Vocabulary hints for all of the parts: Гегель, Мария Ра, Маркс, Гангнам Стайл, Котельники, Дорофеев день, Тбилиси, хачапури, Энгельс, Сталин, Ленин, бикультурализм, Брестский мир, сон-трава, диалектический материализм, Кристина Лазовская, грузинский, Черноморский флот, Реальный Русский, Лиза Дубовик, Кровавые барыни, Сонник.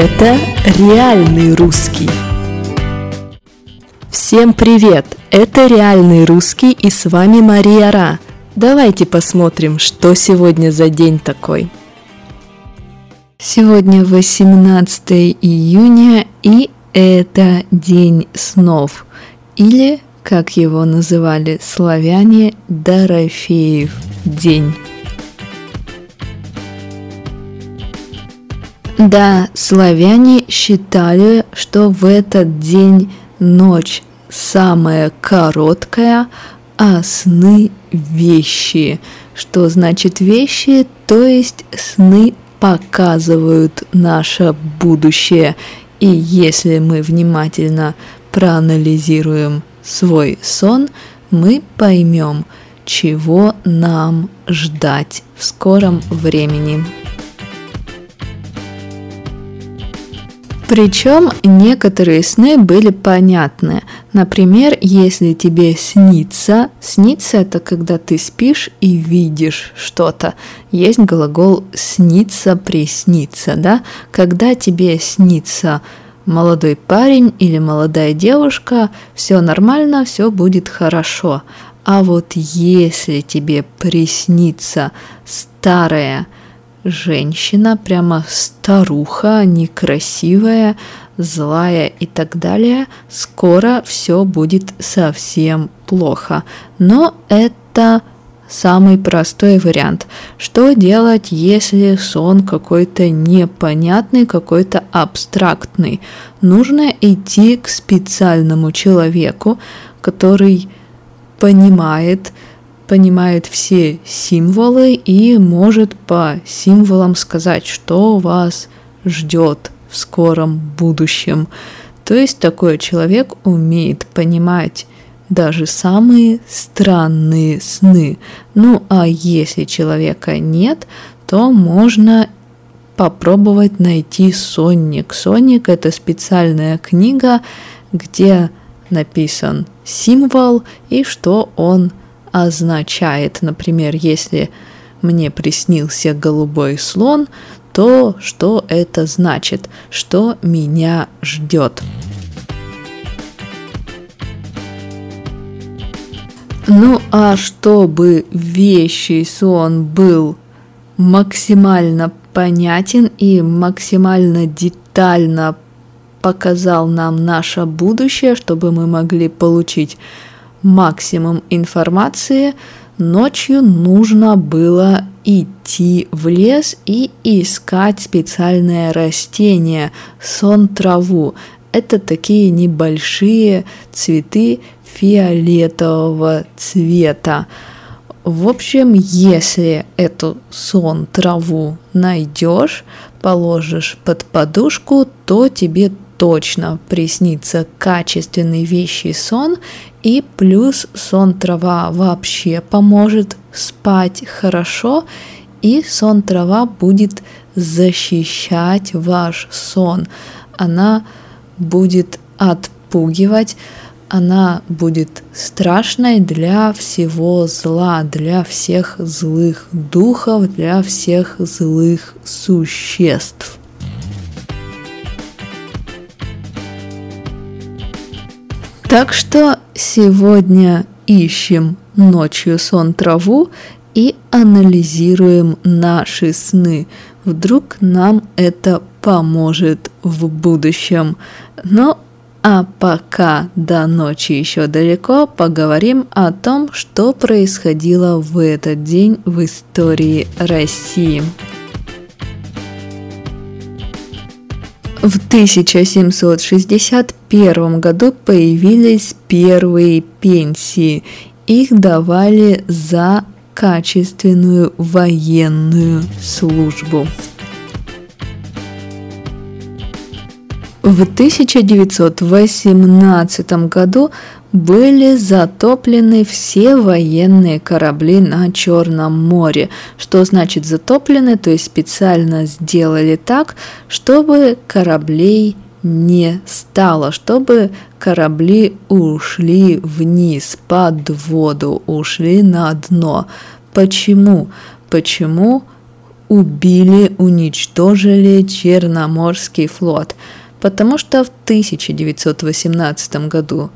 Это «Реальный русский». Всем привет! Это «Реальный русский» и с вами Мария Ра. Давайте посмотрим, что сегодня за день такой. Сегодня 18 июня, и это День снов, или, как его называли славяне, Дорофеев день. Да, славяне считали, что в этот день ночь самая короткая, а сны вещие. Что значит вещие? То есть сны показывают наше будущее. И если мы внимательно проанализируем свой сон, мы поймем, чего нам ждать в скором времени. Причем некоторые сны были понятны. Например, если тебе снится — это когда ты спишь и видишь что-то. Есть глагол «снится», «приснится», да? Когда тебе снится молодой парень или молодая девушка, все нормально, все будет хорошо. А вот если тебе приснится старая женщина, прямо старуха, некрасивая, злая и так далее, скоро все будет совсем плохо. Но это самый простой вариант. Что делать, если сон какой-то непонятный, какой-то абстрактный? Нужно идти к специальному человеку, который понимает все символы и может по символам сказать, что вас ждет в скором будущем. То есть такой человек умеет понимать даже самые странные сны. Ну а если человека нет, то можно попробовать найти сонник. Сонник – это специальная книга, где написан символ и что он означает. Например, если мне приснился голубой слон, то что это значит, что меня ждет. Ну а чтобы вещий сон был максимально понятен и максимально детально показал нам наше будущее, чтобы мы могли получить максимум информации, ночью нужно было идти в лес и искать специальное растение сон-траву. Это такие небольшие цветы фиолетового цвета. В общем, если эту сон-траву найдешь, положишь под подушку, то тебе точно приснится качественный вещий сон, и плюс сон-трава вообще поможет спать хорошо, и сон-трава будет защищать ваш сон. Она будет отпугивать, она будет страшной для всего зла, для всех злых духов, для всех злых существ. Так что сегодня ищем ночью сон-траву и анализируем наши сны. Вдруг нам это поможет в будущем. Ну, а пока до ночи еще далеко, поговорим о том, что происходило в этот день в истории России. В 1761 году появились первые пенсии. Их давали за качественную военную службу. В 1918 году были затоплены все военные корабли на Черном море. Что значит затоплены? То есть специально сделали так, чтобы кораблей не стало, чтобы корабли ушли вниз, под воду, ушли на дно. Почему? убили, уничтожили Черноморский флот, потому что в 1918 году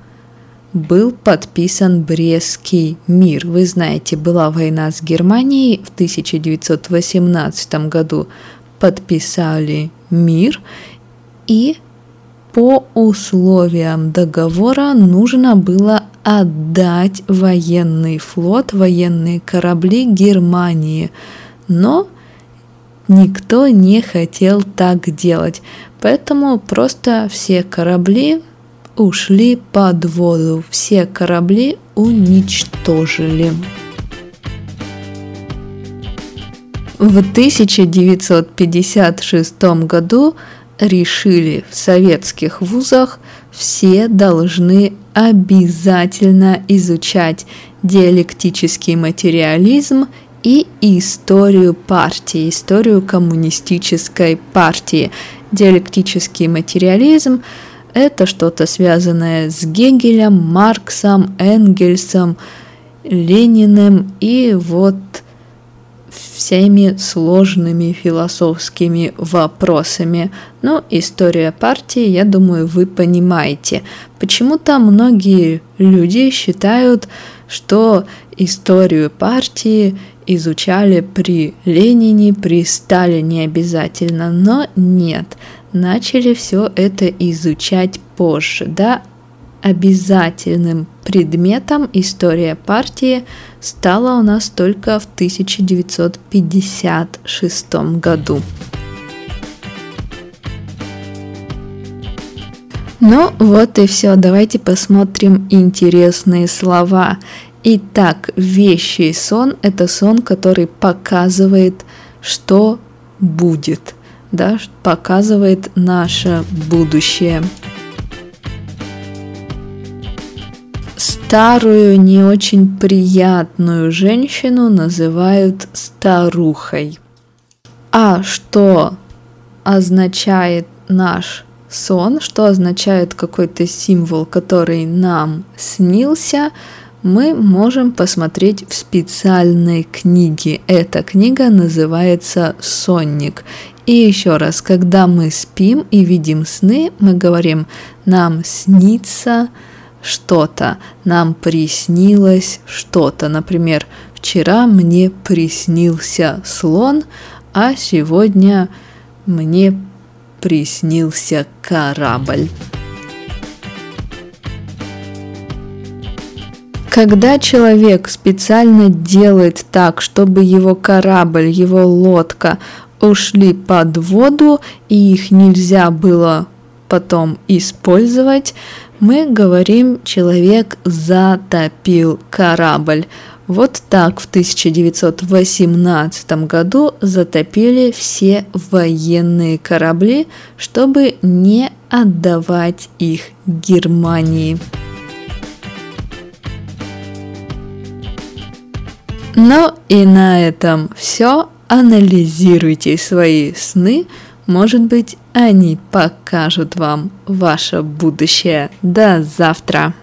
был подписан Брестский мир. Вы знаете, была война с Германией в 1918 году. Подписали мир, и по условиям договора нужно было отдать военный флот, военные корабли Германии. Но никто не хотел так делать, поэтому просто все корабли ушли под воду, все корабли уничтожили. В 1956 году решили в советских вузах, все должны обязательно изучать диалектический материализм и историю партии, историю коммунистической партии. Диалектический материализм – это что-то связанное с Гегелем, Марксом, Энгельсом, Лениным и вот всеми сложными философскими вопросами. Но история партии, я думаю, вы понимаете. Почему-то многие люди считают, что историю партии изучали при Ленине, при Сталине обязательно, но нет. Начали все это изучать позже, да? Обязательным предметом история партии стала у нас только в 1956 году. Ну вот и все, давайте посмотрим интересные слова. Итак, вещий сон – это сон, который показывает, что будет, да, показывает наше будущее. Старую, не очень приятную женщину называют старухой. А что означает наш сон, что означает какой-то символ, который нам снился, мы можем посмотреть в специальной книге. Эта книга называется «Сонник». И еще раз, когда мы спим и видим сны, мы говорим «нам снится что-то», нам приснилось что-то. Например, вчера мне приснился слон, а сегодня мне приснился корабль. Когда человек специально делает так, чтобы его корабль, его лодка ушли под воду и их нельзя было потом использовать, мы говорим, человек затопил корабль. Вот так в 1918 году затопили все военные корабли, чтобы не отдавать их Германии. Ну и на этом все. Анализируйте свои сны. Может быть, они покажут вам ваше будущее. До завтра!